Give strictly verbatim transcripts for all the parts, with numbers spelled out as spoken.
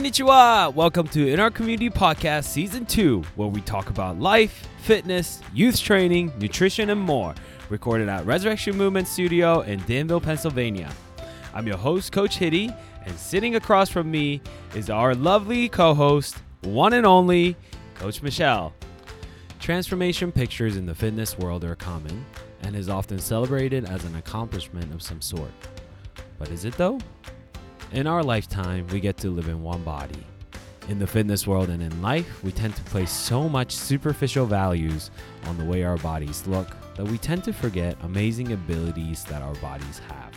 Konnichiwa! Welcome to In Our Community Podcast Season two, where we talk about life, fitness, youth training, nutrition, and more. Recorded at Resurrection Movement Studio in Danville, Pennsylvania. I'm your host, Coach Hitty, and sitting across from me is our lovely co-host, one and only, Coach Michelle. Transformation pictures in the fitness world are common and is often celebrated as an accomplishment of some sort. But is it though? In our lifetime, we get to live in one body. In the fitness world and in life, we tend to place so much superficial values on the way our bodies look that we tend to forget amazing abilities that our bodies have.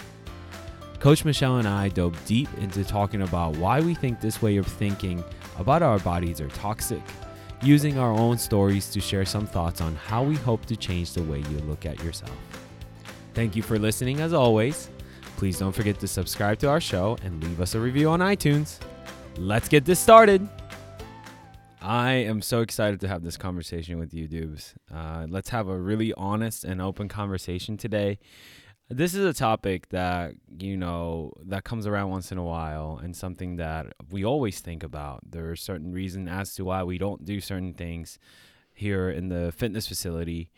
Coach Michelle and I dove deep into talking about why we think this way of thinking about our bodies are toxic, using our own stories to share some thoughts on how we hope to change the way you look at yourself. Thank you for listening as always. Please don't forget to subscribe to our show and leave us a review on iTunes. Let's get this started. I am so excited to have this conversation with you, Deuce. Uh, let's have a really honest and open conversation today. This is a topic that, you know, that comes around once in a while and something that we always think about. There are certain reasons as to why we don't do certain things here in the fitness facility,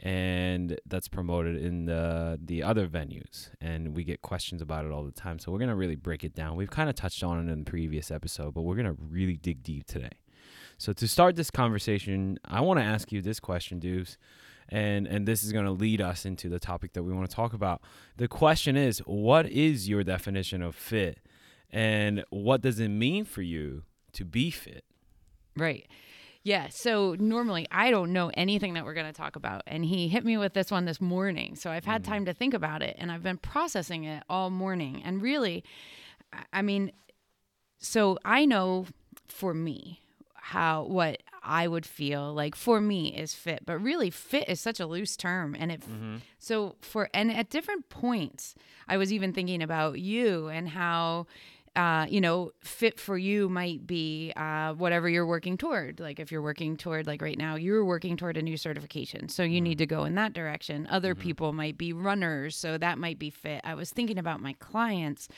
and that's promoted in the the other venues, and we get questions about it all the time. So we're going to really break it down. We've kind of touched on it in the previous episode, but we're going to really dig deep today. So to start this conversation, I want to ask you this question, Deuce, and and this is going to lead us into the topic that we want to talk about. The question is, what is your definition of fit, and what does it mean for you to be fit? Right. Yeah, so normally I don't know anything that we're going to talk about, and he hit me with this one this morning, so I've had mm-hmm. time to think about it, and I've been processing it all morning, and really, I mean, so I know for me how what I would feel like for me is fit, but really fit is such a loose term, and it mm-hmm. so for and at different points, I was even thinking about you and how Uh, you know, fit for you might be uh, whatever you're working toward. Like if you're working toward, like right now, you're working toward a new certification. So you mm-hmm. need to go in that direction. Other mm-hmm. people might be runners. So that might be fit. I was thinking about my clients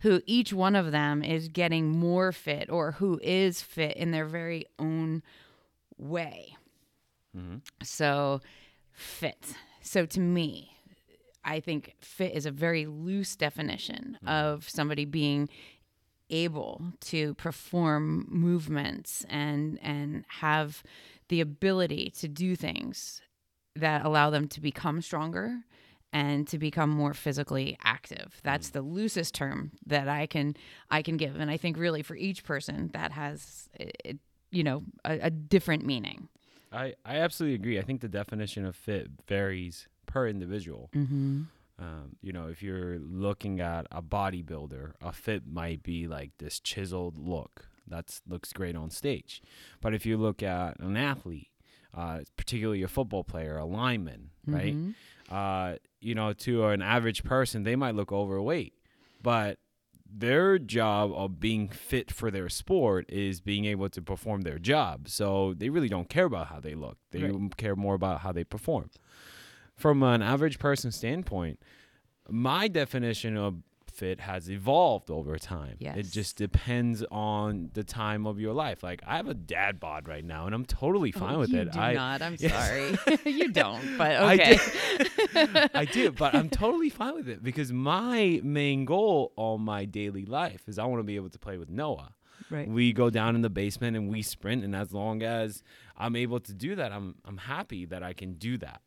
who each one of them is getting more fit or who is fit in their very own way. Mm-hmm. So fit. So to me, I think fit is a very loose definition mm-hmm. of somebody being able to perform movements and and have the ability to do things that allow them to become stronger and to become more physically active. That's mm-hmm. the loosest term that I can I can give, and I think really for each person that has it, you know a, a different meaning. I, I absolutely agree. I think the definition of fit varies per individual. Mm-hmm. Um, you know, if you're looking at a bodybuilder, a fit might be like this chiseled look that looks great on stage. But if you look at an athlete, uh, particularly a football player, a lineman, mm-hmm. right? Uh, you know, to an average person, they might look overweight, but their job of being fit for their sport is being able to perform their job. So they really don't care about how they look. They right. care more about how they perform. From an average person standpoint, my definition of fit has evolved over time. Yes. It just depends on the time of your life. Like I have a dad bod right now, and I'm totally fine oh, with you it. Do I do not. I'm yes. sorry. You don't, but okay. I do. I do, but I'm totally fine with it because my main goal on my daily life is I want to be able to play with Noah. Right. We go down in the basement and we sprint, and as long as I'm able to do that, I'm I'm happy that I can do that.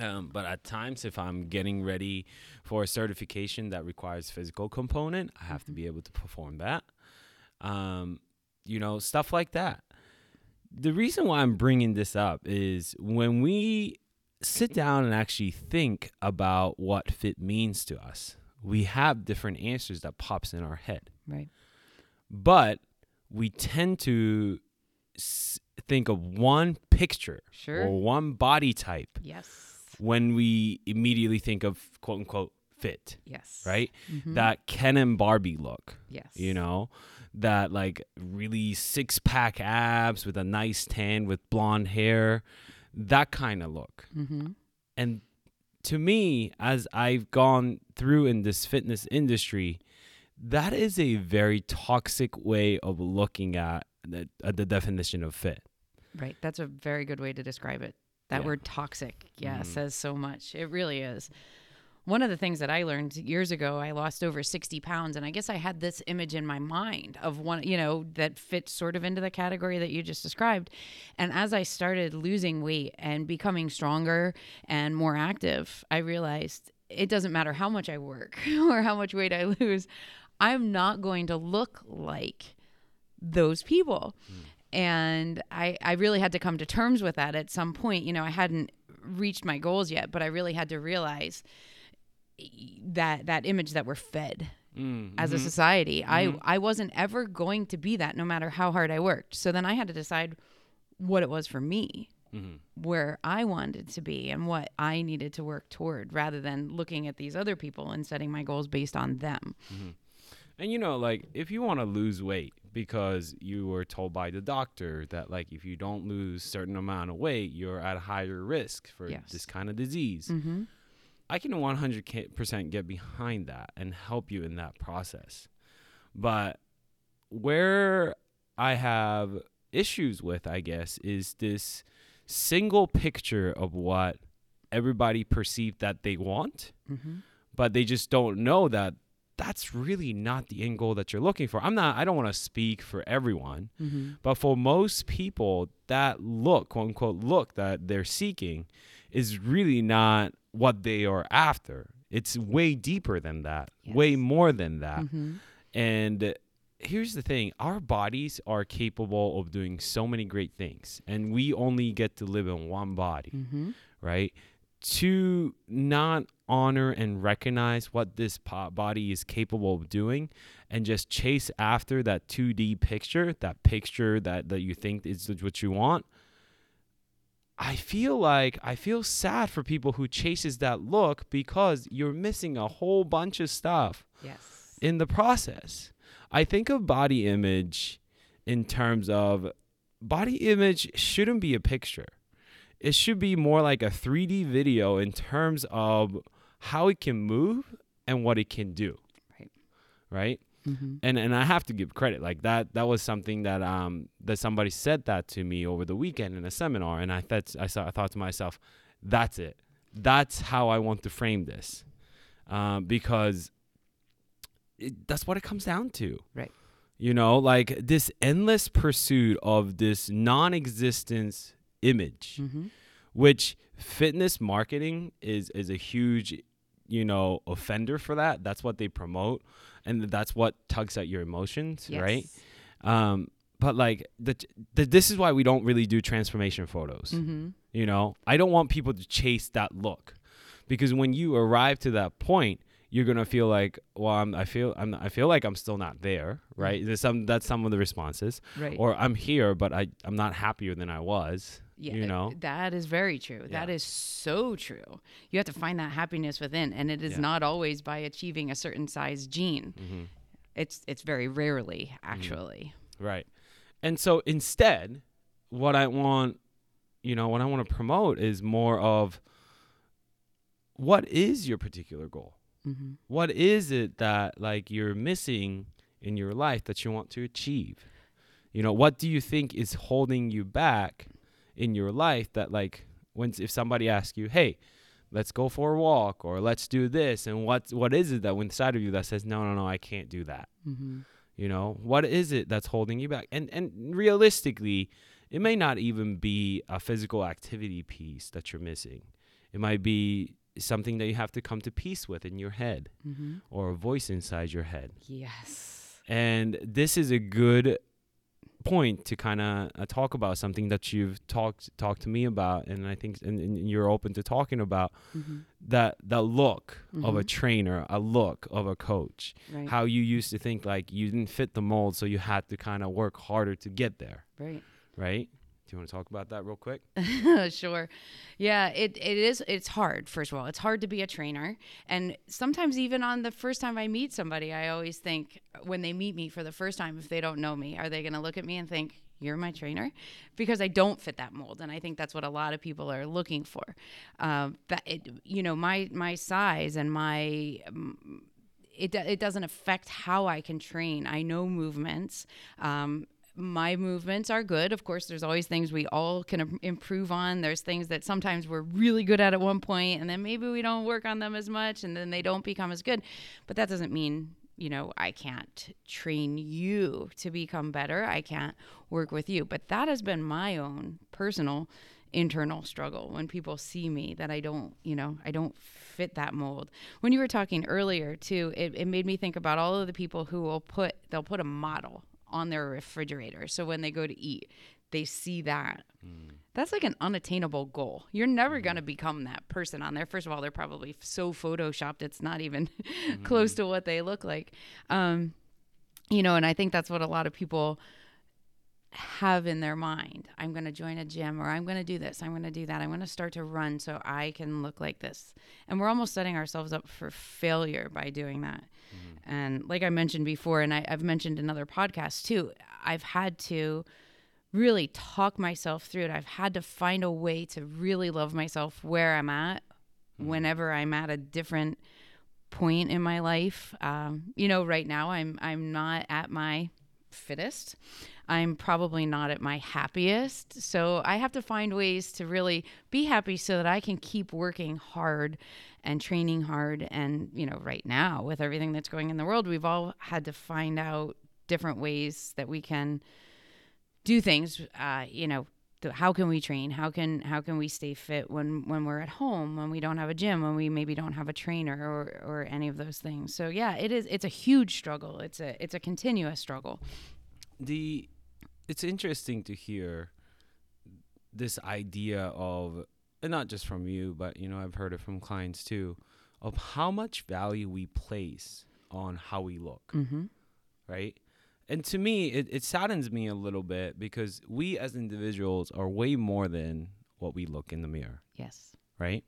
Um, but at times, if I'm getting ready for a certification that requires physical component, I have to be able to perform that, um, you know, stuff like that. The reason why I'm bringing this up is when we sit down and actually think about what fit means to us, we have different answers that pops in our head. Right. But we tend to s- think of one picture sure. or one body type. Yes. When we immediately think of quote unquote fit. Yes. Right? Mm-hmm. That Ken and Barbie look. Yes. You know, that like really six pack abs with a nice tan with blonde hair, that kind of look. Mm-hmm. And to me, as I've gone through in this fitness industry, that is a very toxic way of looking at the, at the definition of fit. Right. That's a very good way to describe it. That yeah. word toxic, yeah, mm. says so much. It really is. One of the things that I learned years ago, I lost over sixty pounds, and I guess I had this image in my mind of one, you know, that fits sort of into the category that you just described. And as I started losing weight and becoming stronger and more active, I realized it doesn't matter how much I work or how much weight I lose, I'm not going to look like those people. Mm. And I, I really had to come to terms with that at some point. You know, I hadn't reached my goals yet, but I really had to realize that that image that we're fed mm-hmm. as a society, mm-hmm. I, I wasn't ever going to be that no matter how hard I worked. So then I had to decide what it was for me, mm-hmm. where I wanted to be and what I needed to work toward, rather than looking at these other people and setting my goals based on them. Mm-hmm. And, you know, like if you want to lose weight because you were told by the doctor that, like, if you don't lose certain amount of weight, you're at a higher risk for yes. this kind of disease. Mm-hmm. I can one hundred percent get behind that and help you in that process. But where I have issues with, I guess, is this single picture of what everybody perceived that they want, mm-hmm. but they just don't know that that's really not the end goal that you're looking for. I'm not, I don't want to speak for everyone, mm-hmm. but for most people, that look, quote unquote, look that they're seeking is really not what they are after. It's way deeper than that, yes. way more than that. Mm-hmm. And here's the thing, our bodies are capable of doing so many great things, and we only get to live in one body, mm-hmm. right? To not honor and recognize what this body is capable of doing and just chase after that two D picture, that picture that, that you think is what you want, I feel like I feel sad for people who chases that look, because you're missing a whole bunch of stuff yes. in the process. I think of body image in terms of body image shouldn't be a picture. It should be more like a three D video in terms of how it can move and what it can do. Right. Right. Mm-hmm. And and I have to give credit, like that that was something that um that somebody said that to me over the weekend in a seminar, and I thought I saw I thought to myself, that's it, that's how I want to frame this, uh, because it, that's what it comes down to, right? You know, like this endless pursuit of this non-existence image, mm-hmm. which fitness marketing is is a huge, you know, offender for that. That's what they promote. And that's what tugs at your emotions, yes. right? Um, but like, the, the, this is why we don't really do transformation photos. Mm-hmm. You know, I don't want people to chase that look, because when you arrive to that point, you're gonna feel like, well, I'm, I feel, I'm, I feel like I'm still not there, right? There's some that's some of the responses, right? Or I'm here, but I, I'm not happier than I was. Yeah, you know, that is very true. Yeah. That is so true. You have to find that happiness within, and it is yeah. not always by achieving a certain size gene. Mm-hmm. It's it's very rarely, actually. Mm-hmm. Right. And so instead, what I want, you know, what I want to promote is more of what is your particular goal? Mm-hmm. What is it that, like, you're missing in your life that you want to achieve? You know, what do you think is holding you back in your life that, like, when if somebody asks you, hey, let's go for a walk or let's do this, and what what is it that inside of you that says, no, no, no, I can't do that? Mm-hmm. You know, what is it that's holding you back? And and realistically, it may not even be a physical activity piece that you're missing. It might be something that you have to come to peace with in your head, mm-hmm. or a voice inside your head. Yes. And this is a good point to kind of uh, talk about something that you've talked talked to me about, and I think and, and you're open to talking about, mm-hmm. that the look mm-hmm. of a trainer, a look of a coach, right. How you used to think like you didn't fit the mold, so you had to kind of work harder to get there. Right. Right. You want to talk about that real quick? Sure. Yeah, it, it is. It's hard. First of all, it's hard to be a trainer. And sometimes even on the first time I meet somebody, I always think when they meet me for the first time, if they don't know me, are they going to look at me and think, you're my trainer? Because I don't fit that mold. And I think that's what a lot of people are looking for. Um, that it, you know, my, my size and my, um, it it doesn't affect how I can train. I know movements. Um, my movements are good. Of course, there's always things we all can improve on. There's things that sometimes we're really good at at one point, and then maybe we don't work on them as much, and then they don't become as good. But that doesn't mean, you know, I can't train you to become better. I can't work with you. But that has been my own personal internal struggle when people see me, that I don't, you know, I don't fit that mold. When you were talking earlier too, it, it made me think about all of the people who will put, they'll put a model on their refrigerator. So when they go to eat, they see that. Mm. That's like an unattainable goal. You're never mm. going to become that person on there. First of all, they're probably so photoshopped, it's not even mm. close to what they look like. Um, you know, and I think that's what a lot of people have in their mind. I'm going to join a gym, or I'm going to do this, I'm going to do that, I'm going to start to run so I can look like this. And we're almost setting ourselves up for failure by doing that. Mm-hmm. And like I mentioned before, and I, I've mentioned in other podcasts too, I've had to really talk myself through it. I've had to find a way to really love myself where I'm at, mm-hmm. whenever I'm at a different point in my life. Um, you know, right now I'm I'm not at my fittest. I'm probably not at my happiest. So I have to find ways to really be happy so that I can keep working hard and training hard. And, you know, right now with everything that's going in the world, we've all had to find out different ways that we can do things. Uh, you know, th- how can we train? How can, how can we stay fit when, when we're at home, when we don't have a gym, when we maybe don't have a trainer, or, or any of those things. So yeah, it is, it's a huge struggle. It's a, it's a continuous struggle. The It's interesting to hear this idea of, and not just from you, but, you know, I've heard it from clients too, of how much value we place on how we look, mm-hmm. right? And to me, it, it saddens me a little bit, because we as individuals are way more than what we look in the mirror. Yes. Right?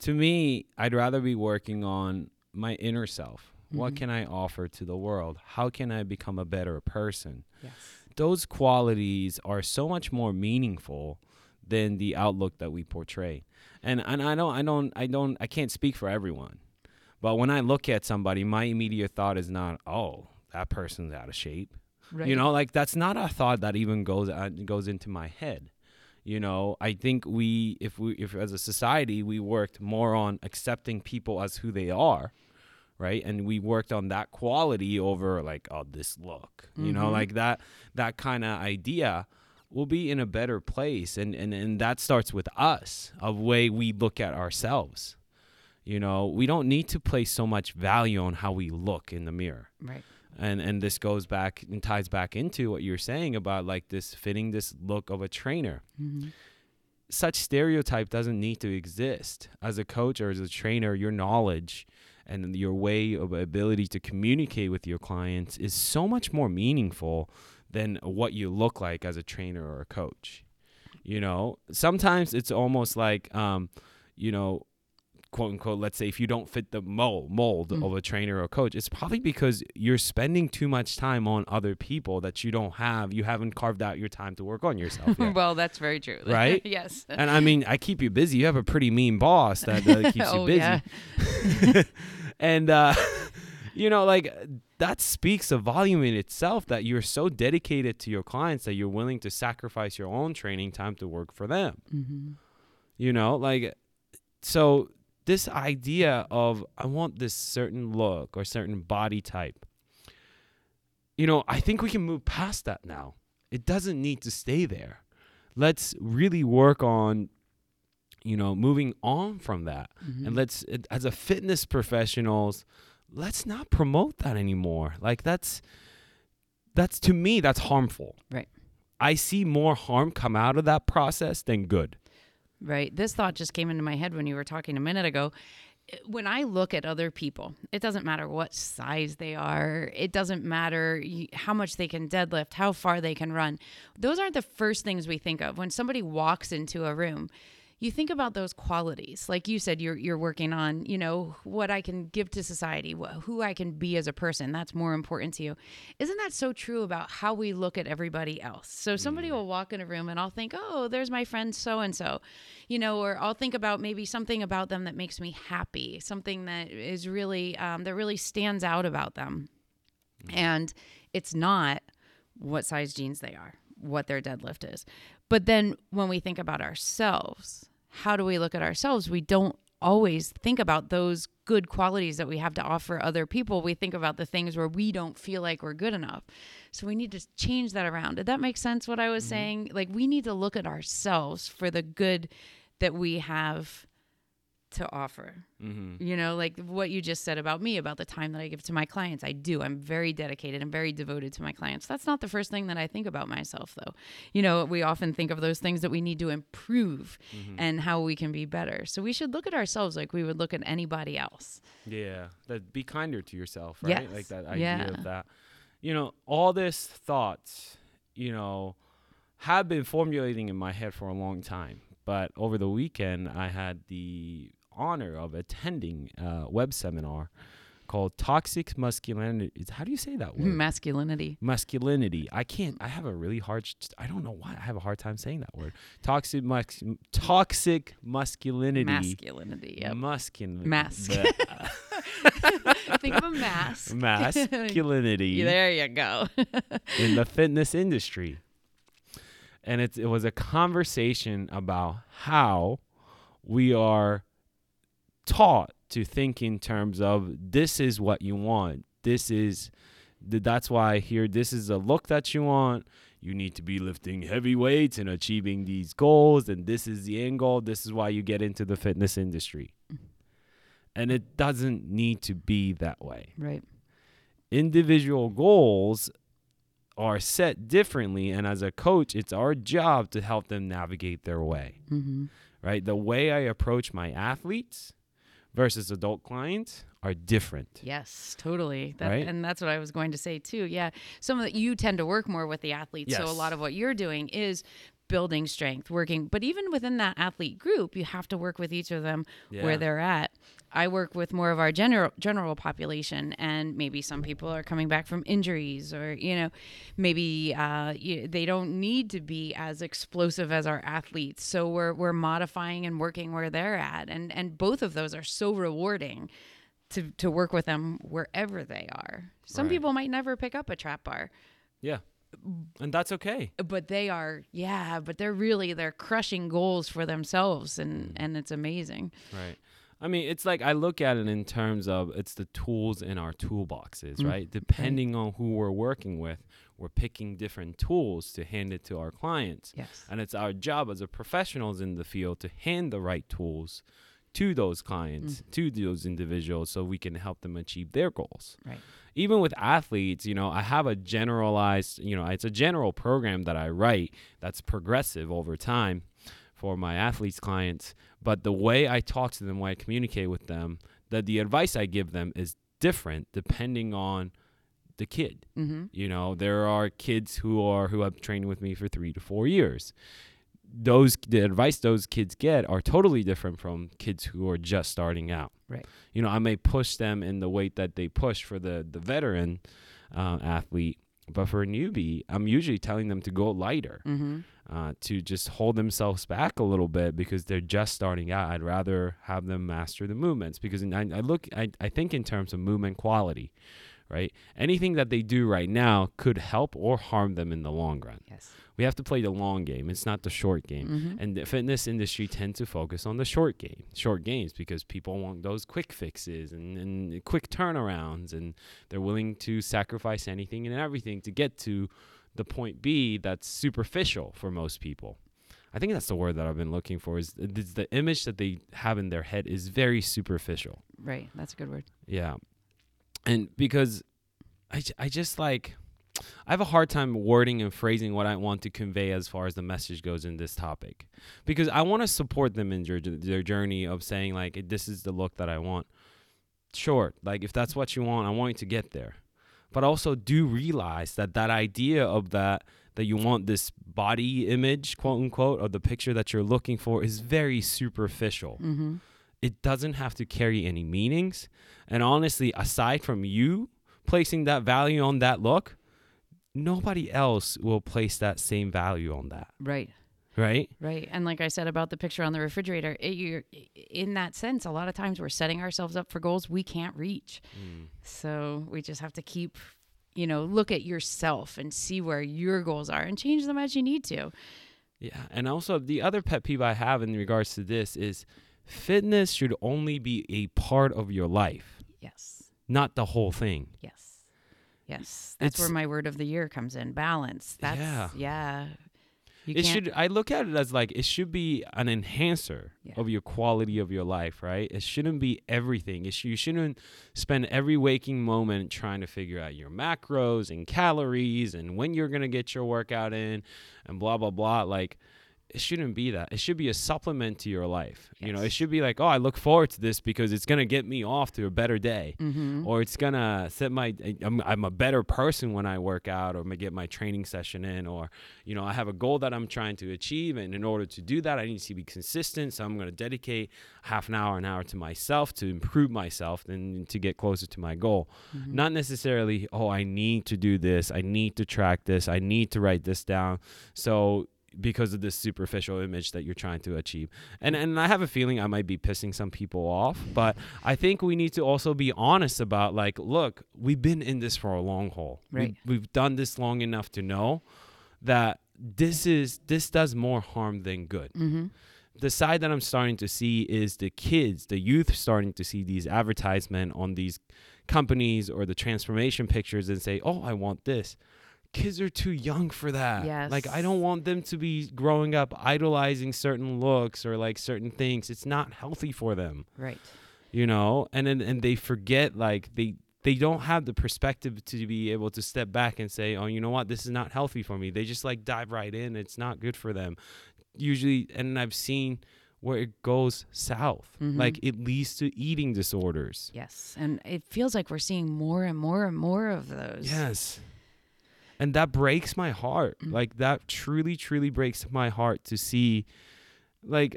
To me, I'd rather be working on my inner self. Mm-hmm. What can I offer to the world? How can I become a better person? Yes. Those qualities are so much more meaningful than the outlook that we portray. And and I don't I don't I don't I can't speak for everyone. But when I look at somebody, my immediate thought is not, "Oh, that person's out of shape." Right. You know, like that's not a thought that even goes uh, goes into my head. You know, I think we if we if as a society we worked more on accepting people as who they are. Right. And we worked on that quality over like, oh, this look, mm-hmm. you know, like that that kind of idea will be in a better place. And, and and that starts with us, of way we look at ourselves. You know, we don't need to place so much value on how we look in the mirror. Right. And and this goes back and ties back into what you're saying about like this fitting this look of a trainer. Mm-hmm. Such stereotype doesn't need to exist. As a coach or as a trainer, your knowledge and your way of ability to communicate with your clients is so much more meaningful than what you look like as a trainer or a coach. You know, sometimes it's almost like, um, you know, quote unquote, let's say if you don't fit the mold, mold mm. of a trainer or a coach, it's probably because you're spending too much time on other people that you don't have. You haven't carved out your time to work on yourself yet. Well, that's very true. Right? Yes. And I mean, I keep you busy. You have a pretty mean boss that uh, keeps oh, you busy. Yeah. And, uh, you know, like that speaks a volume in itself, that you're so dedicated to your clients that you're willing to sacrifice your own training time to work for them. Mm-hmm. You know, like, so this idea of I want this certain look or certain body type, you know, I think we can move past that now. It doesn't need to stay there. Let's really work on, you know, moving on from that. Mm-hmm. And let's, as a fitness professionals, let's not promote that anymore. Like that's, that's to me, that's harmful. Right. I see more harm come out of that process than good. Right. This thought just came into my head when you were talking a minute ago. When I look at other people, it doesn't matter what size they are. It doesn't matter how much they can deadlift, how far they can run. Those aren't the first things we think of. When somebody walks into a room, you think about those qualities. Like you said, you're you're working on, you know, what I can give to society, what, who I can be as a person. That's more important to you. Isn't that so true about how we look at everybody else? So somebody will walk in a room and I'll think, oh, there's my friend so-and-so, you know, or I'll think about maybe something about them that makes me happy, something that is really, um, that really stands out about them. Mm-hmm. And it's not what size jeans they are, what their deadlift is. But then when we think about ourselves, how do we look at ourselves? We don't always think about those good qualities that we have to offer other people. We think about the things where we don't feel like we're good enough. So we need to change that around. Did that make sense, what I was mm-hmm. saying? Like, we need to look at ourselves for the good that we have to offer. Mm-hmm. You know, like what you just said about me, about the time that I give to my clients. I do. I'm very dedicated and very devoted to my clients. That's not the first thing that I think about myself, though. You know, we often think of those things that we need to improve mm-hmm. and how we can be better. So we should look at ourselves like we would look at anybody else. Yeah. That be kinder to yourself, right? Yes. Like that idea yeah. of that. You know, all this thoughts, you know, have been formulating in my head for a long time. But over the weekend, I had the honor of attending a web seminar called Toxic Masculinity. How do you say that word? Masculinity. Masculinity. I can't, I have a really hard, I don't know why I have a hard time saying that word. Toxic, mas- toxic masculinity. Masculinity, yeah. Masculinity. Mask. Think of a mask. Masculinity. There you go. In the fitness industry. And it's, it was a conversation about how we are taught to think in terms of this is what you want. This is, th- that's why I hear this is the look that you want. You need to be lifting heavy weights and achieving these goals. And this is the end goal. This is why you get into the fitness industry. And it doesn't need to be that way. Right. Individual goals are set differently, and as a coach, it's our job to help them navigate their way, mm-hmm. right? The way I approach my athletes versus adult clients are different. Yes, totally. That, right? And that's what I was going to say too. Yeah. Some of that you tend to work more with the athletes. Yes. So a lot of what you're doing is building strength, working, but even within that athlete group, you have to work with each of them yeah. where they're at. I work with more of our general general population, and maybe some people are coming back from injuries, or you know, maybe uh, you, they don't need to be as explosive as our athletes. So we're we're modifying and working where they're at, and and both of those are so rewarding to to work with them wherever they are. Some right. people might never pick up a trap bar. Yeah. And that's okay. But they are, yeah, but they're really, they're crushing goals for themselves, and, and it's amazing. Right. I mean, it's like I look at it in terms of it's the tools in our toolboxes, mm-hmm. right? Depending right. on who we're working with, we're picking different tools to hand it to our clients. Yes. And it's our job as a professionals in the field to hand the right tools to those clients, mm-hmm. to those individuals, so we can help them achieve their goals. Right. Even with athletes, you know, I have a generalized, you know, it's a general program that I write that's progressive over time for my athletes clients. But the way I talk to them, the way I communicate with them, that the advice I give them is different depending on the kid. Mm-hmm. You know, there are kids who are who have trained with me for three to four years. Those the advice those kids get are totally different from kids who are just starting out. Right. You know, I may push them in the weight that they push for the the veteran uh, athlete, but for a newbie, I'm usually telling them to go lighter, mm-hmm. uh, to just hold themselves back a little bit because they're just starting out. I'd rather have them master the movements because I, I look, I, I think in terms of movement quality. Right. Anything that they do right now could help or harm them in the long run. Yes. We have to play the long game. It's not the short game. Mm-hmm. And the fitness industry tends to focus on the short game, short games, because people want those quick fixes and, and quick turnarounds. And they're willing to sacrifice anything and everything to get to the point B that's superficial for most people. I think that's the word that I've been looking for is th- the image that they have in their head is very superficial. Right. That's a good word. Yeah. And because I, I just like, I have a hard time wording and phrasing what I want to convey as far as the message goes in this topic. Because I want to support them in their, their journey of saying, like, this is the look that I want. Sure, like, if that's what you want, I want you to get there. But also do realize that that idea of that, that you want this body image, quote unquote, or the picture that you're looking for is very superficial. Mm-hmm. It doesn't have to carry any meanings. And honestly, aside from you placing that value on that look, nobody else will place that same value on that. Right. Right? Right. And like I said about the picture on the refrigerator, it, you're, in that sense, a lot of times we're setting ourselves up for goals we can't reach. Mm. So we just have to keep, you know, look at yourself and see where your goals are and change them as you need to. Yeah. And also the other pet peeve I have in regards to this is fitness should only be a part of your life. Yes. Not the whole thing. Yes. Yes. That's it's, where my word of the year comes in. Balance. That's yeah. yeah. You it should I look at it as like it should be an enhancer yeah. of your quality of your life, right? It shouldn't be everything. It sh- you shouldn't spend every waking moment trying to figure out your macros and calories and when you're going to get your workout in and blah blah blah. Like it shouldn't be that. It should be a supplement to your life. Yes. You know, it should be like, oh, I look forward to this because it's going to get me off to a better day, mm-hmm. or it's going to set my, I'm, I'm a better person when I work out or get my training session in, or, you know, I have a goal that I'm trying to achieve. And in order to do that, I need to be consistent. So I'm going to dedicate half an hour, an hour to myself to improve myself and to get closer to my goal. Mm-hmm. Not necessarily, oh, I need to do this. I need to track this. I need to write this down. So, because of this superficial image that you're trying to achieve. And and I have a feeling I might be pissing some people off, but I think we need to also be honest about like, look, we've been in this for a long haul. Right. We, we've done this long enough to know that this is this does more harm than good. Mm-hmm. The side that I'm starting to see is the kids, the youth starting to see these advertisements on these companies or the transformation pictures and say, oh, I want this. Kids are too young for that. Yes. Like, I don't want them to be growing up idolizing certain looks or like certain things. It's not healthy for them. Right. You know, and then, and they forget, like they, they don't have the perspective to be able to step back and say, oh, you know what? This is not healthy for me. They just like dive right in. It's not good for them. Usually. And I've seen where it goes south, mm-hmm. like it leads to eating disorders. Yes. And it feels like we're seeing more and more and more of those. Yes. And that breaks my heart. Mm-hmm. Like that truly, truly breaks my heart to see like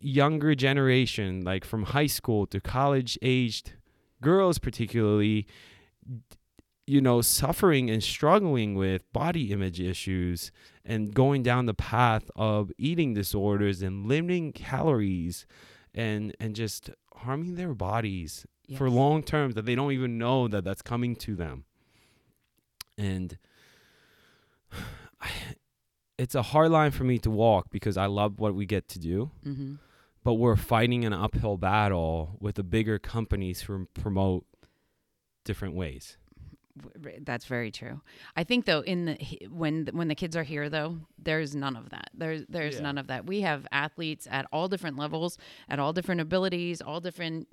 younger generation, like from high school to college aged girls, particularly, you know, suffering and struggling with body image issues and going down the path of eating disorders and limiting calories and, and just harming their bodies yes. for long term that they don't even know that that's coming to them. And it's a hard line for me to walk because I love what we get to do, mm-hmm. but we're fighting an uphill battle with the bigger companies who promote different ways. That's very true. I think though, in the when when the kids are here though, there's none of that. There's there's yeah. none of that. We have athletes at all different levels, at all different abilities, all different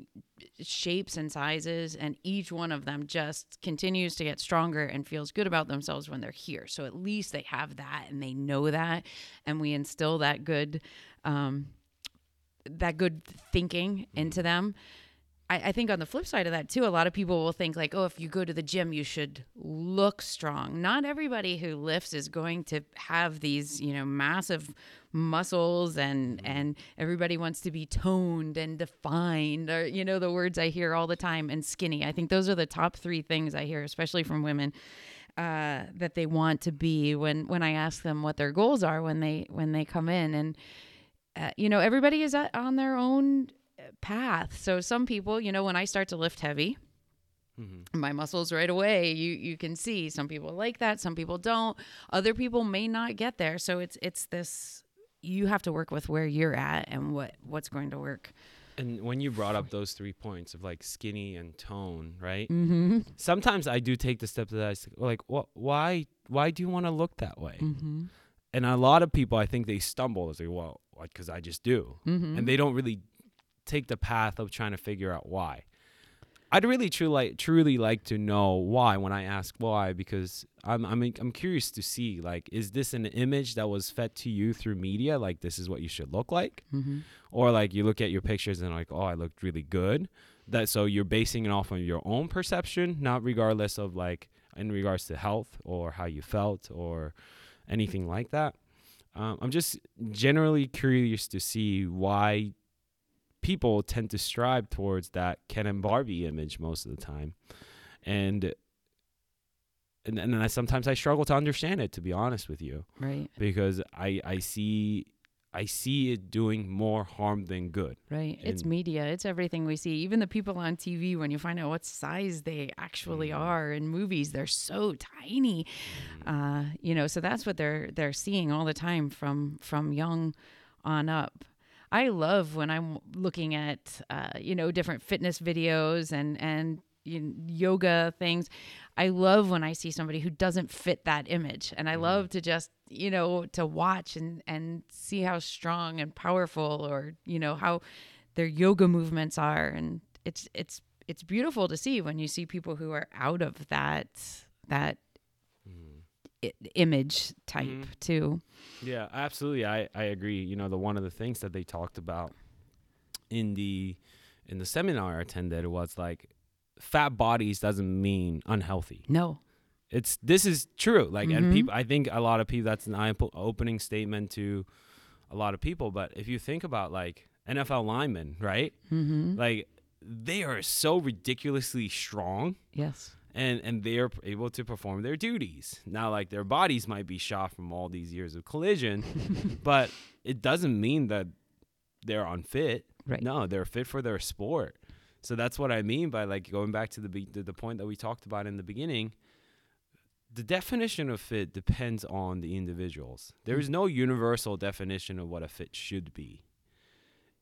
shapes and sizes, and each one of them just continues to get stronger and feels good about themselves when they're here. So at least they have that and they know that, and we instill that good, um, that good thinking mm-hmm. into them. I think on the flip side of that, too, a lot of people will think like, oh, if you go to the gym, you should look strong. Not everybody who lifts is going to have these, you know, massive muscles and mm-hmm. and everybody wants to be toned and defined or, you know, the words I hear all the time, and skinny. I think those are the top three things I hear, especially from women, uh, that they want to be when when I ask them what their goals are when they when they come in. And, uh, you know, everybody is at, on their own path. So some people, you know, when I start to lift heavy, mm-hmm. my muscles right away, you you can see some people like that, some people don't. Other people may not get there. So it's it's this, you have to work with where you're at and what what's going to work. And when you brought up those three points of like skinny and tone, right? Mm-hmm. Sometimes I do take the step that I like, well, why why do you want to look that way? Mm-hmm. And a lot of people, I think they stumble. It's like, well, because I just do. Mm-hmm. And they don't really take the path of trying to figure out why. I'd really truly like, truly like to know why when I ask why, because I'm I'm I'm curious to see, like, is this an image that was fed to you through media? Like, this is what you should look like, mm-hmm. or like you look at your pictures and like, oh, I looked really good. That so you're basing it off on your own perception, not regardless of like in regards to health or how you felt or anything like that. Um, I'm just generally curious to see why people tend to strive towards that Ken and Barbie image most of the time. And and and I, sometimes I struggle to understand it, to be honest with you. Right. Because I, I see... I see it doing more harm than good. Right. And it's media. It's everything we see. Even the people on T V, when you find out what size they actually mm-hmm. are in movies, they're so tiny. Mm-hmm. Uh, you know, so that's what they're they're seeing all the time from from young on up. I love when I'm looking at, uh, you know, different fitness videos and, and you know, yoga things. I love when I see somebody who doesn't fit that image. And I mm-hmm. love to just, you know, to watch and, and see how strong and powerful, or, you know, how their yoga movements are. And it's, it's, it's beautiful to see when you see people who are out of that, that mm. I- image type mm. too. Yeah, absolutely. I, I agree. You know, the, one of the things that they talked about in the, in the seminar I attended was like, fat bodies doesn't mean unhealthy. No. It's this is true. Like, mm-hmm. and people, I think a lot of people, that's an eye-po- opening statement to a lot of people. But if you think about like N F L linemen, right? Mm-hmm. Like, they are so ridiculously strong. Yes. And and they are able to perform their duties. Now, like, their bodies might be shot from all these years of collision, but it doesn't mean that they're unfit. Right. No, they're fit for their sport. So that's what I mean by like going back to the be- the point that we talked about in the beginning. The definition of fit depends on the individuals. There is no universal definition of what a fit should be.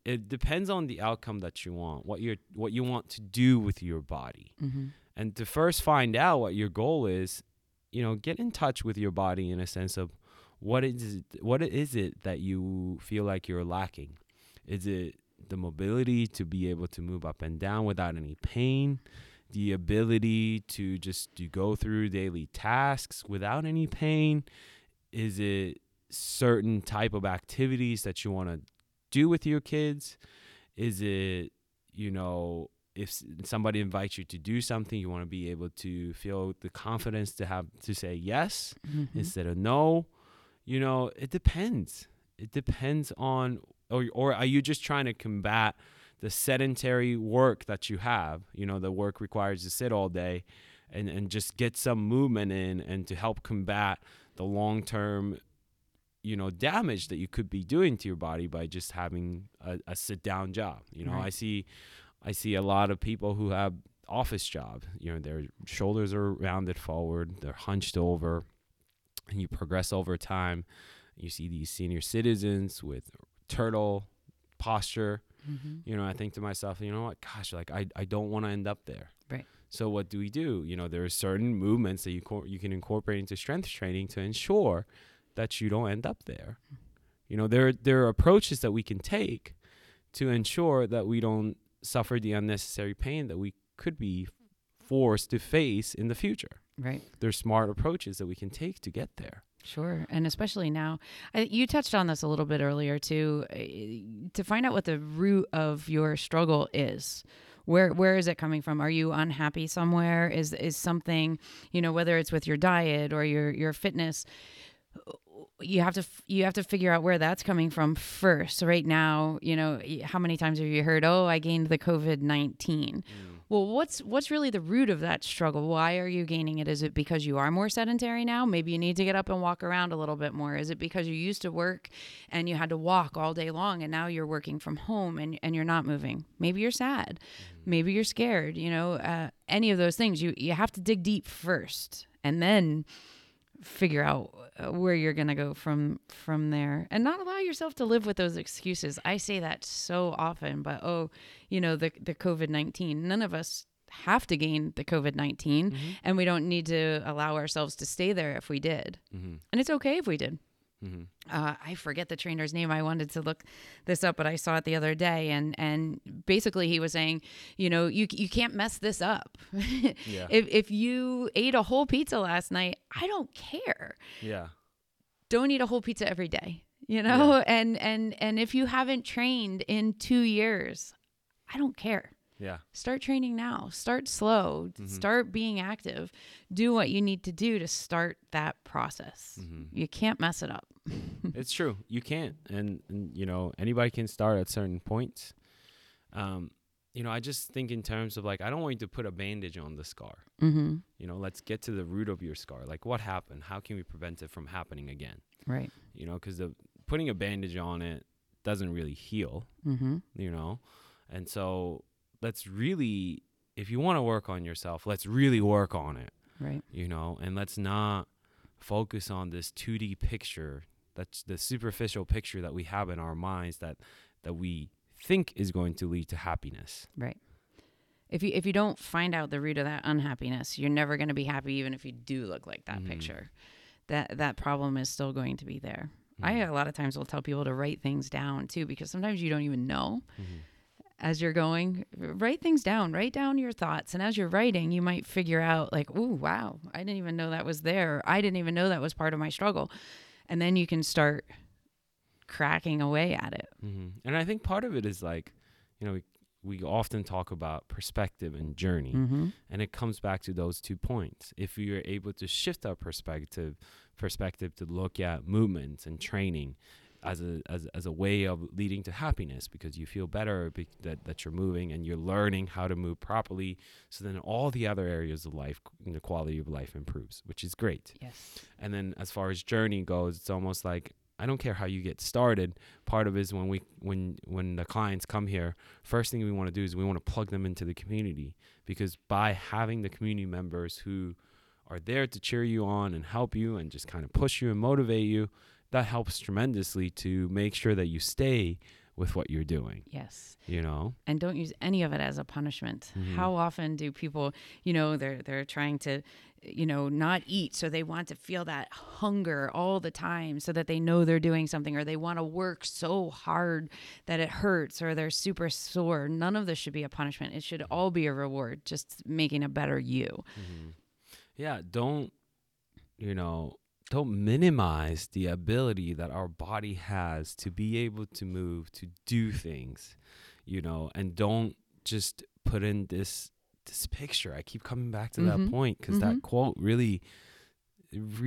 It depends on the outcome that you want, what you what you want to do with your body. Mm-hmm. And to first find out what your goal is, you know, get in touch with your body in a sense of what is it, what is it that you feel like you're lacking? Is it the mobility to be able to move up and down without any pain? The ability to just to go through daily tasks without any pain? Is it certain type of activities that you want to do with your kids? Is it, you know, if somebody invites you to do something, you want to be able to feel the confidence to have to say yes mm-hmm. instead of no? You know, it depends. It depends on, or or are you just trying to combat the sedentary work that you have, you know, the work requires to sit all day and, and just get some movement in and to help combat the long-term, you know, damage that you could be doing to your body by just having a, a sit-down job. You know, right. I see I see a lot of people who have office jobs, you know, their shoulders are rounded forward, they're hunched over, and you progress over time. You see these senior citizens with turtle posture. Mm-hmm. You know, I think to myself, you know what, gosh, like I, I don't want to end up there. Right. So what do we do? You know, there are certain movements that you co- you can incorporate into strength training to ensure that you don't end up there. You know, there, there are approaches that we can take to ensure that we don't suffer the unnecessary pain that we could be forced to face in the future. Right. There's smart approaches that we can take to get there. Sure. And especially now, I, you touched on this a little bit earlier too, uh, to find out what the root of your struggle is. Where where is it coming from? Are you unhappy somewhere? Is is something, you know, whether it's with your diet or your, your fitness, you have to you have to figure out where that's coming from first. Right now, you know, how many times have you heard, oh, I gained the covid nineteen? Mm. Well, what's what's really the root of that struggle? Why are you gaining it? Is it because you are more sedentary now? Maybe you need to get up and walk around a little bit more. Is it because you used to work and you had to walk all day long and now you're working from home and, and you're not moving? Maybe you're sad. Maybe you're scared. You know, uh, any of those things. You, you have to dig deep first and then figure out where you're going to go from from there, and not allow yourself to live with those excuses. I say that so often, but oh, you know, the the covid nineteen, none of us have to gain the covid nineteen mm-hmm. and we don't need to allow ourselves to stay there if we did. Mm-hmm. And it's okay if we did. Mm-hmm. Uh, I forget the trainer's name. I wanted to look this up, but I saw it the other day, and and basically he was saying, you know, you you can't mess this up. Yeah. If if you ate a whole pizza last night, I don't care. Yeah. Don't eat a whole pizza every day, you know. Yeah. And and and if you haven't trained in two years, I don't care. Yeah. Start training now. Start slow. Mm-hmm. Start being active. Do what you need to do to start that process. Mm-hmm. You can't mess it up. It's true. You can't. And, and, you know, anybody can start at certain points. Um, you know, I just think in terms of like, I don't want you to put a bandage on the scar. Mm-hmm. You know, let's get to the root of your scar. Like, what happened? How can we prevent it from happening again? Right. You know, because the putting a bandage on it doesn't really heal, mm-hmm. you know? And so... let's really, if you want to work on yourself, let's really work on it. Right. You know, and let's not focus on this two D picture, that's the superficial picture that we have in our minds that that we think is going to lead to happiness. Right. If you if you don't find out the root of that unhappiness, you're never going to be happy even if you do look like that mm-hmm. picture. That that problem is still going to be there. Mm-hmm. I a lot of times will tell people to write things down too, because sometimes you don't even know. Mm-hmm. As you're going, write things down, write down your thoughts. And as you're writing, you might figure out like, oh, wow, I didn't even know that was there. I didn't even know that was part of my struggle. And then you can start cracking away at it. Mm-hmm. And I think part of it is like, you know, we, we often talk about perspective and journey. Mm-hmm. And it comes back to those two points. If we are able to shift our perspective, perspective to look at movements and training as a as, as a way of leading to happiness, because you feel better be, that, that you're moving and you're learning how to move properly, so then all the other areas of life, you know, quality of life improves, which is great. Yes. And then as far as journey goes, it's almost like I don't care how you get started. Part of it is when we when when the clients come here, first thing we want to do is we want to plug them into the community, because by having the community members who are there to cheer you on and help you and just kind of push you and motivate you, that helps tremendously to make sure that you stay with what you're doing. Yes. You know? And don't use any of it as a punishment. Mm-hmm. How often do people, you know, they're they're trying to, you know, not eat, so they want to feel that hunger all the time so that they know they're doing something, or they want to work so hard that it hurts, or they're super sore. None of this should be a punishment. It should all be a reward, just making a better you. Mm-hmm. Yeah, don't, you know... don't minimize the ability that our body has to be able to move, to do things, you know, and don't just put in this this picture. I keep coming back to mm-hmm. that point, because mm-hmm. that quote really,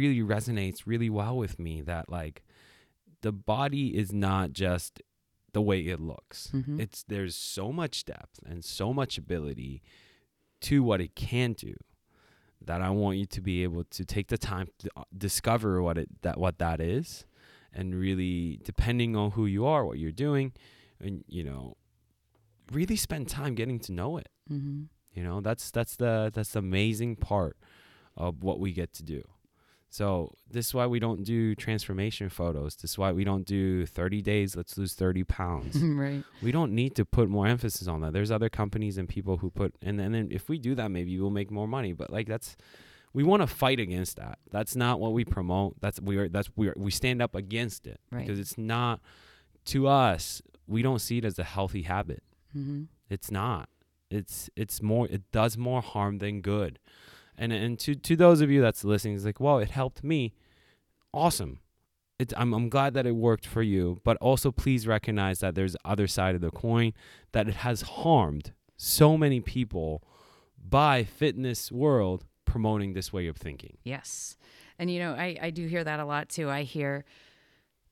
really resonates really well with me, that like the body is not just the way it looks. Mm-hmm. It's there's so much depth and so much ability to what it can do, that I want you to be able to take the time to discover what it that what that is, and really, depending on who you are, what you're doing, and you know, really spend time getting to know it. Mm-hmm. You know, that's that's the that's the amazing part of what we get to do. So this is why we don't do transformation photos. This is why we don't do thirty days, let's lose thirty pounds. Right. We don't need to put more emphasis on that. There's other companies and people who put, and then, and then if we do that, maybe we'll make more money. But like that's, we want to fight against that. That's not what we promote. That's, we are, that's, we are, we stand up against it. Right. Because it's not, to us, we don't see it as a healthy habit. Mm-hmm. It's not. It's, it's more, it does more harm than good. And and to, to those of you that's listening, it's like, wow, it helped me. Awesome. It's, I'm I'm glad that it worked for you. But also please recognize that there's the other side of the coin, that it has harmed so many people by fitness world promoting this way of thinking. Yes. And, you know, I, I do hear that a lot, too. I hear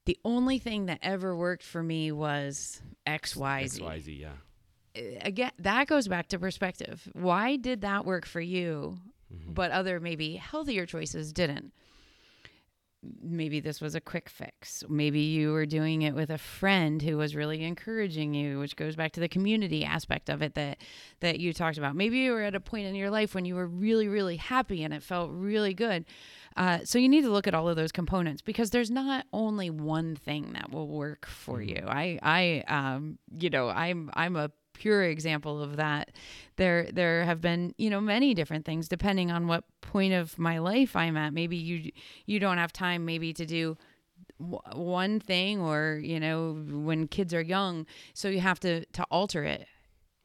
the only thing that ever worked for me was X Y Z. X Y Z, yeah. Again, that goes back to perspective. Why did that work for you? Mm-hmm. But other maybe healthier choices didn't. Maybe this was a quick fix. Maybe you were doing it with a friend who was really encouraging you, which goes back to the community aspect of it that that you talked about. Maybe you were at a point in your life when you were really, really happy and it felt really good. Uh, so you need to look at all of those components, because there's not only one thing that will work for you. I, I, um, you know, I'm, I'm a pure example of that. There, there have been, you know, many different things depending on what point of my life I'm at. Maybe you, you don't have time maybe to do w- one thing, or, you know, when kids are young, so you have to, to alter it.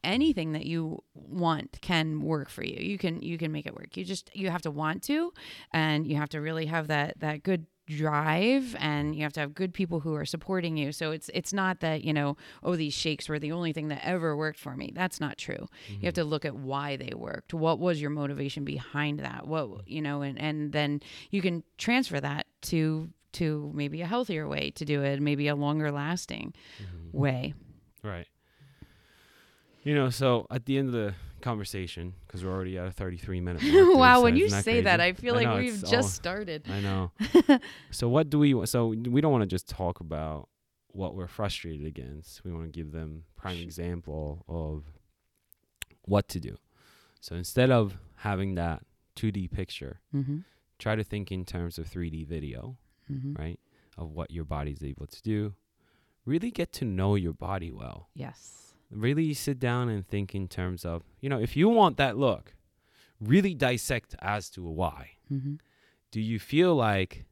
Anything that you want can work for you. You can, you can make it work. You just, you have to want to, and you have to really have that, that good drive, and you have to have good people who are supporting you. So it's it's not that, you know, oh, these shakes were the only thing that ever worked for me. That's not true. Mm-hmm. You have to look at why they worked. What was your motivation behind that? What, you know, and, and then you can transfer that to to maybe a healthier way to do it, maybe a longer lasting mm-hmm. way. Right. You know, so at the end of the conversation, because we're already at a thirty-three minute mark. Wow, when you say that, I feel like we've just started. I know. So what do we? So we don't want to just talk about what we're frustrated against. We want to give them prime example of what to do. So instead of having that two D picture, mm-hmm. try to think in terms of three D video, mm-hmm. right? Of what your body's able to do. Really get to know your body well. Yes. Really sit down and think in terms of, you know, if you want that look, really dissect as to why. Mm-hmm. Do you feel like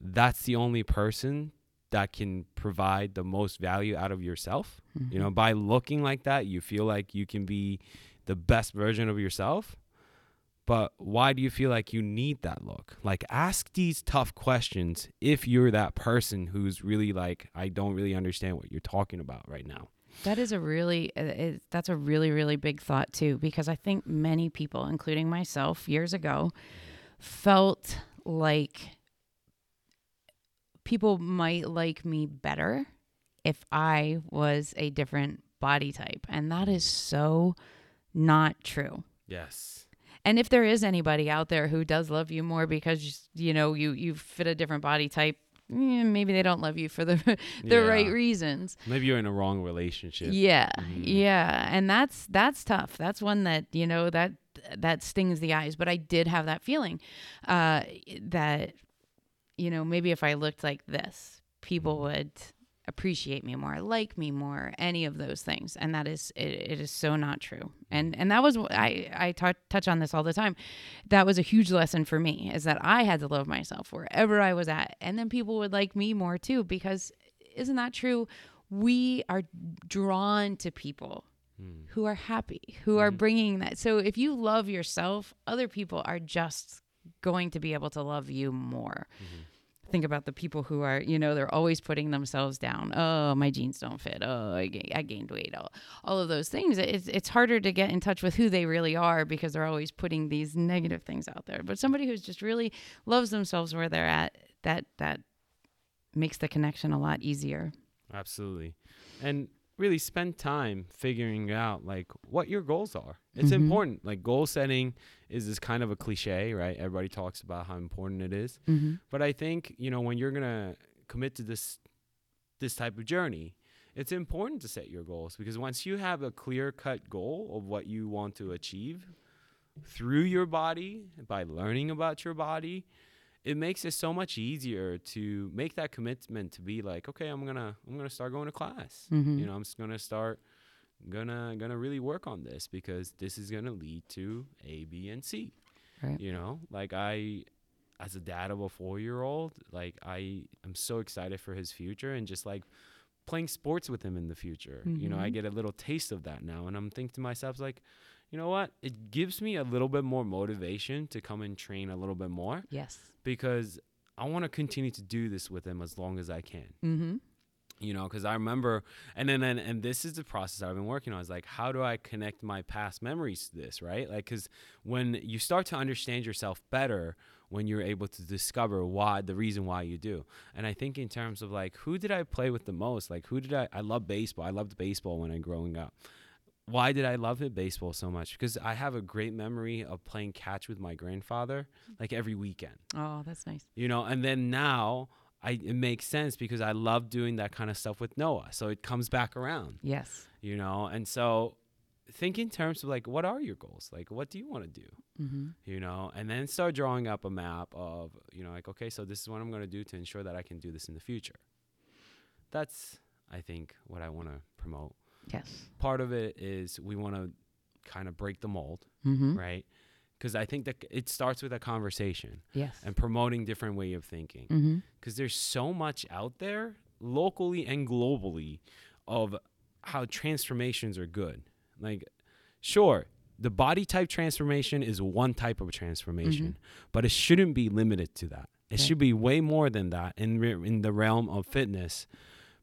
that's the only person that can provide the most value out of yourself? Mm-hmm. You know, by looking like that, you feel like you can be the best version of yourself. But why do you feel like you need that look? Like, ask these tough questions if you're that person who's really like, I don't really understand what you're talking about right now. That is a really, uh, it, that's a really, really big thought too, because I think many people, including myself years ago, felt like people might like me better if I was a different body type. And that is so not true. Yes. And if there is anybody out there who does love you more because, you know, you, you fit a different body type, maybe they don't love you for the the yeah. right reasons. Maybe you're in a wrong relationship. Yeah. Mm. Yeah. And that's that's tough. That's one that, you know, that that stings the eyes. But I did have that feeling uh, that, you know, maybe if I looked like this, people would appreciate me more, like me more, any of those things. And that is, it, it is so not true. And and that was, I, I t- touch on this all the time. That was a huge lesson for me, is that I had to love myself wherever I was at. And then people would like me more too, because isn't that true? We are drawn to people mm. who are happy, who mm. are bringing that. So if you love yourself, other people are just going to be able to love you more. Mm-hmm. Think about the people who are, you know, they're always putting themselves down. Oh, my jeans don't fit. Oh, I, g- I gained weight. All, all of those things. It's, it's harder to get in touch with who they really are because they're always putting these negative things out there. But somebody who's just really loves themselves where they're at, that that makes the connection a lot easier. Absolutely. And really spend time figuring out like what your goals are. It's mm-hmm. important. Like, goal setting is this kind of a cliche, right? Everybody talks about how important it is. Mm-hmm. But I think, you know, when you're going to commit to this, this type of journey, it's important to set your goals, because once you have a clear cut goal of what you want to achieve through your body, by learning about your body, it makes it so much easier to make that commitment to be like, okay, I'm gonna I'm gonna start going to class. Mm-hmm. You know, I'm just gonna start gonna gonna really work on this, because this is gonna lead to A, B, and C. Right. You know, like I, as a dad of a four-year-old, like I am so excited for his future, and just like playing sports with him in the future. Mm-hmm. You know, I get a little taste of that now, and I'm thinking to myself like, you know what? It gives me a little bit more motivation to come and train a little bit more. Yes. Because I want to continue to do this with him as long as I can. Mm-hmm. You know, because I remember, and then, and, and this is the process I've been working on, is like, how do I connect my past memories to this, right? Like, because when you start to understand yourself better, when you're able to discover why, the reason why you do. And I think in terms of like, who did I play with the most? Like, who did I, I love baseball. I loved baseball when I was growing up. Why did I love baseball so much? Because I have a great memory of playing catch with my grandfather, like every weekend. Oh, that's nice. You know, and then now I, it makes sense, because I love doing that kind of stuff with Noah. So it comes back around. Yes. You know, and so think in terms of like, what are your goals? Like, what do you want to do? Mm-hmm. You know, and then start drawing up a map of, you know, like, okay, so this is what I'm going to do to ensure that I can do this in the future. That's, I think, what I want to promote. Yes. Part of it is we want to kind of break the mold, mm-hmm. right? Because I think that it starts with a conversation. Yes. And promoting different way of thinking. Because mm-hmm. there's so much out there locally and globally of how transformations are good. Like, sure, the body type transformation is one type of transformation, mm-hmm. but it shouldn't be limited to that. It should be way more than that in re- in the realm of fitness,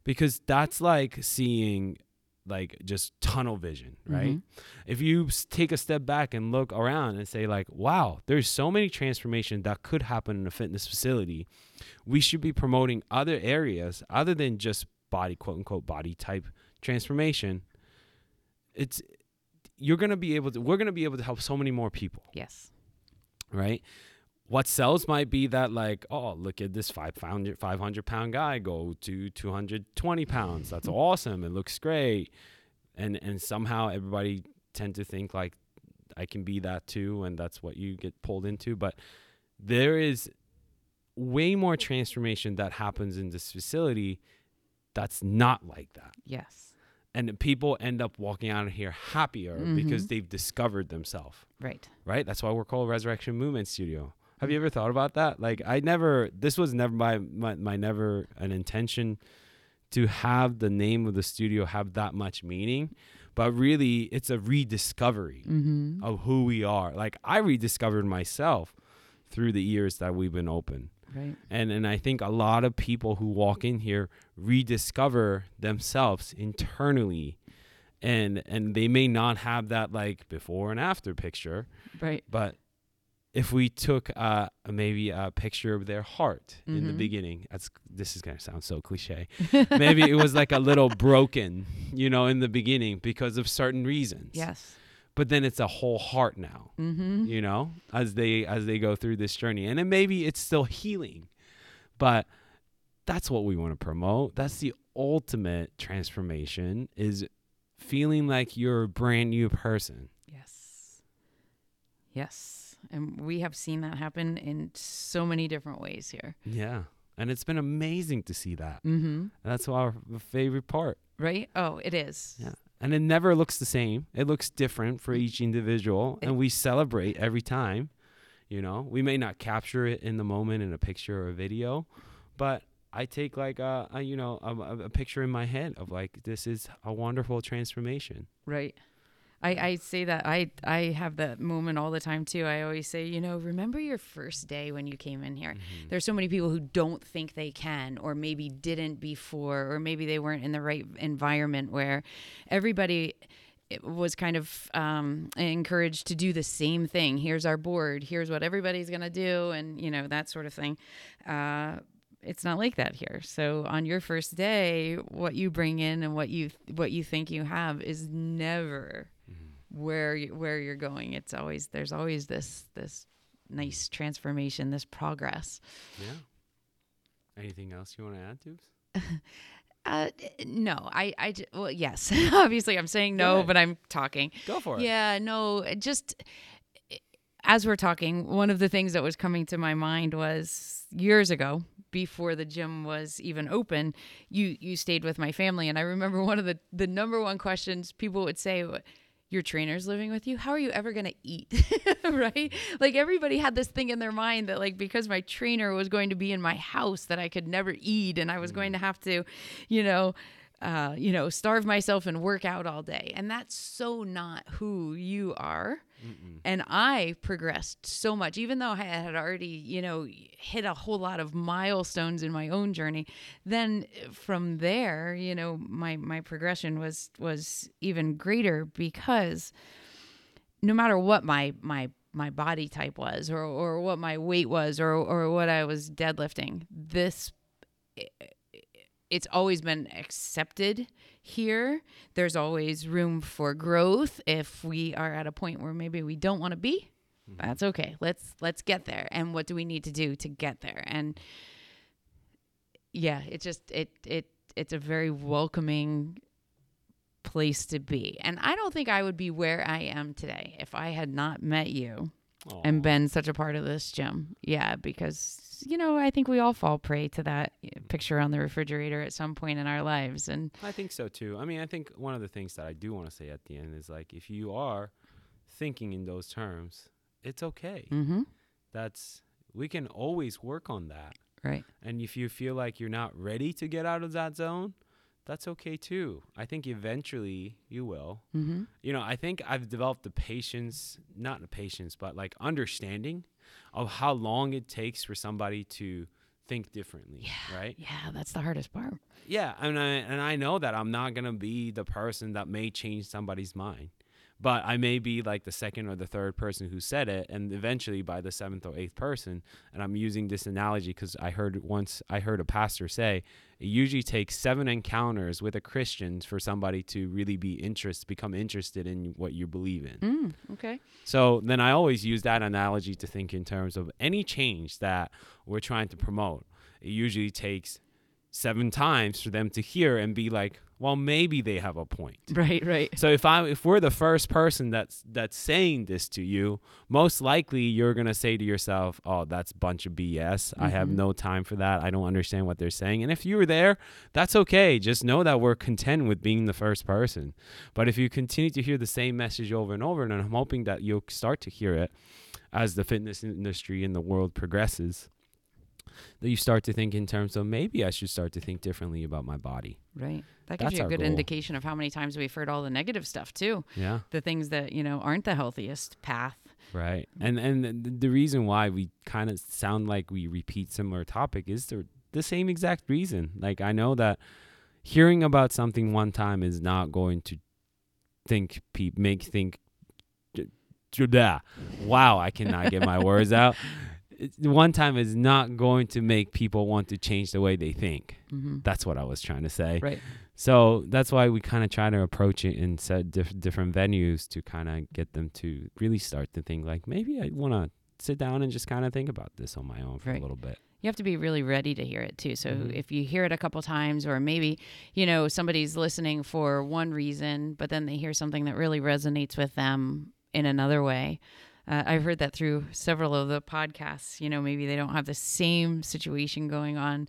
because that's like seeing like just tunnel vision, right? Mm-hmm. If you take a step back and look around and say like, wow, there's so many transformations that could happen in a fitness facility. We should be promoting other areas other than just body, quote unquote, body type transformation. It's you're going to be able to we're going to be able to help so many more people. Yes. Right. What sells might be that like, oh, look at this five hundred pound guy go to two hundred twenty pounds. That's awesome. It looks great. And and somehow everybody tend to think like, I can be that too. And that's what you get pulled into. But there is way more transformation that happens in this facility that's not like that. Yes. And people end up walking out of here happier mm-hmm. because they've discovered themselves. Right. Right. That's why we're called Resurrection Movement Studio. Have you ever thought about that? Like I never, this was never my, my, my never an intention to have the name of the studio have that much meaning, but really it's a rediscovery mm-hmm. of who we are. Like I rediscovered myself through the years that we've been open. Right. And, and I think a lot of people who walk in here rediscover themselves internally. And, and they may not have that like before and after picture, right? But if we took uh, maybe a picture of their heart mm-hmm. in the beginning, that's, this is going to sound so cliche. Maybe it was like a little broken, you know, in the beginning because of certain reasons. Yes. But then it's a whole heart now, mm-hmm. you know, as they as they go through this journey. And then maybe it's still healing. But that's what we want to promote. That's the ultimate transformation, is feeling like you're a brand new person. Yes. Yes. And we have seen that happen in so many different ways here. Yeah. And it's been amazing to see that. Mm-hmm. That's our favorite part. Right? Oh, it is. Yeah. And it never looks the same. It looks different for each individual. It, and we celebrate every time. You know, we may not capture it in the moment in a picture or a video, but I take like a, a you know, a, a picture in my head of like, this is a wonderful transformation. Right. I, I say that I I have that moment all the time too. I always say, you know, remember your first day when you came in here. Mm-hmm. There's so many people who don't think they can, or maybe didn't before, or maybe they weren't in the right environment where everybody was kind of um, encouraged to do the same thing. Here's our board. Here's what everybody's gonna do, and you know that sort of thing. Uh, it's not like that here. So on your first day, what you bring in and what you what you think you have is never where you, where you're going. It's always, there's always this this nice transformation, this progress. Yeah. Anything else you want to add, Deuce? uh, no, I, I j- well, yes. Obviously, I'm saying no, but I'm talking. Go for it. Yeah, no, just as we're talking, one of the things that was coming to my mind was years ago, before the gym was even open, you you stayed with my family, and I remember one of the the number one questions people would say. Your trainer's living with you. How are you ever going to eat? Right? Like everybody had this thing in their mind that like, because my trainer was going to be in my house, that I could never eat. And I was mm. going to have to, you know, uh, you know, starve myself and work out all day. And that's so not who you are. Mm-mm. And I progressed so much, even though I had already, you know, hit a whole lot of milestones in my own journey. Then from there, you know, my, my progression was, was even greater, because no matter what my, my, my body type was, or, or what my weight was, or, or what I was deadlifting, this, it's always been accepted here. There's always room for growth. If we are at a point where maybe we don't want to be, mm-hmm. that's okay. Let's, let's get there. And what do we need to do to get there? And yeah, it just, it, it, it's a very welcoming place to be. And I don't think I would be where I am today if I had not met you Aww. And been such a part of this gym. Yeah. Because you know, I think we all fall prey to that picture on the refrigerator at some point in our lives. And I think so too. I mean, I think one of the things that I do want to say at the end is like, if you are thinking in those terms, it's okay. Mm-hmm. That's, we can always work on that. Right. And if you feel like you're not ready to get out of that zone, that's okay too. I think eventually you will. Mm-hmm. You know, I think I've developed the patience, not the patience, but like understanding of how long it takes for somebody to think differently, yeah, right? Yeah, that's the hardest part. Yeah, and I, and I know that I'm not going to be the person that may change somebody's mind, but I may be like the second or the third person who said it, and eventually by the seventh or eighth person. And I'm using this analogy because I heard once, I heard a pastor say, it usually takes seven encounters with a Christian for somebody to really be interest, become interested in what you believe in. Mm, okay. So then I always use that analogy to think in terms of any change that we're trying to promote. It usually takes seven times for them to hear and be like, well, maybe they have a point. Right, right. So if I if we're the first person that's that's saying this to you, most likely you're going to say to yourself, oh, that's a bunch of B S. Mm-hmm. I have no time for that. I don't understand what they're saying. And if you were there, that's okay. Just know that we're content with being the first person. But if you continue to hear the same message over and over, and I'm hoping that you'll start to hear it as the fitness industry and the world progresses, that you start to think in terms of maybe I should start to think differently about my body. Right. That gives That's you a good goal. Indication of how many times we've heard all the negative stuff too. Yeah. The things that, you know, aren't the healthiest path. Right. And and the reason why we kind of sound like we repeat similar topic is the, the same exact reason. Like, I know that hearing about something one time is not going to think pe- make think. Wow, I cannot get my words out. One time is not going to make people want to change the way they think. Mm-hmm. That's what I was trying to say. Right. So that's why we kind of try to approach it in set diff- different venues to kind of get them to really start to think like, maybe I want to sit down and just kind of think about this on my own for right. a little bit. You have to be really ready to hear it too. So mm-hmm. if you hear it a couple times, or maybe, you know, somebody's listening for one reason, but then they hear something that really resonates with them in another way. Uh, I've heard that through several of the podcasts. You know, maybe they don't have the same situation going on,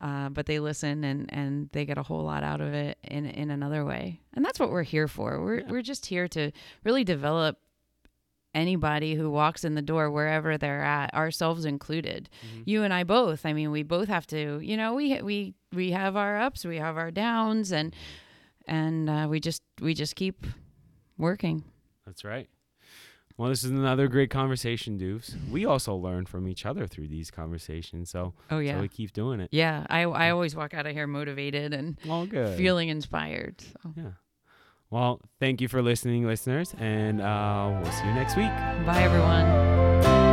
uh, but they listen and, and they get a whole lot out of it in in another way. And that's what we're here for. We're yeah. we're just here to really develop anybody who walks in the door, wherever they're at, ourselves included. Mm-hmm. You and I both. I mean, we both have to. You know, we we we have our ups, we have our downs, and and uh, we just we just keep working. That's right. Well, this is another great conversation, Deuce. We also learn from each other through these conversations, so, oh, yeah. so we keep doing it. Yeah, I I always walk out of here motivated and well, good. feeling inspired. So. Yeah. Well, thank you for listening, listeners, and uh, we'll see you next week. Bye, everyone.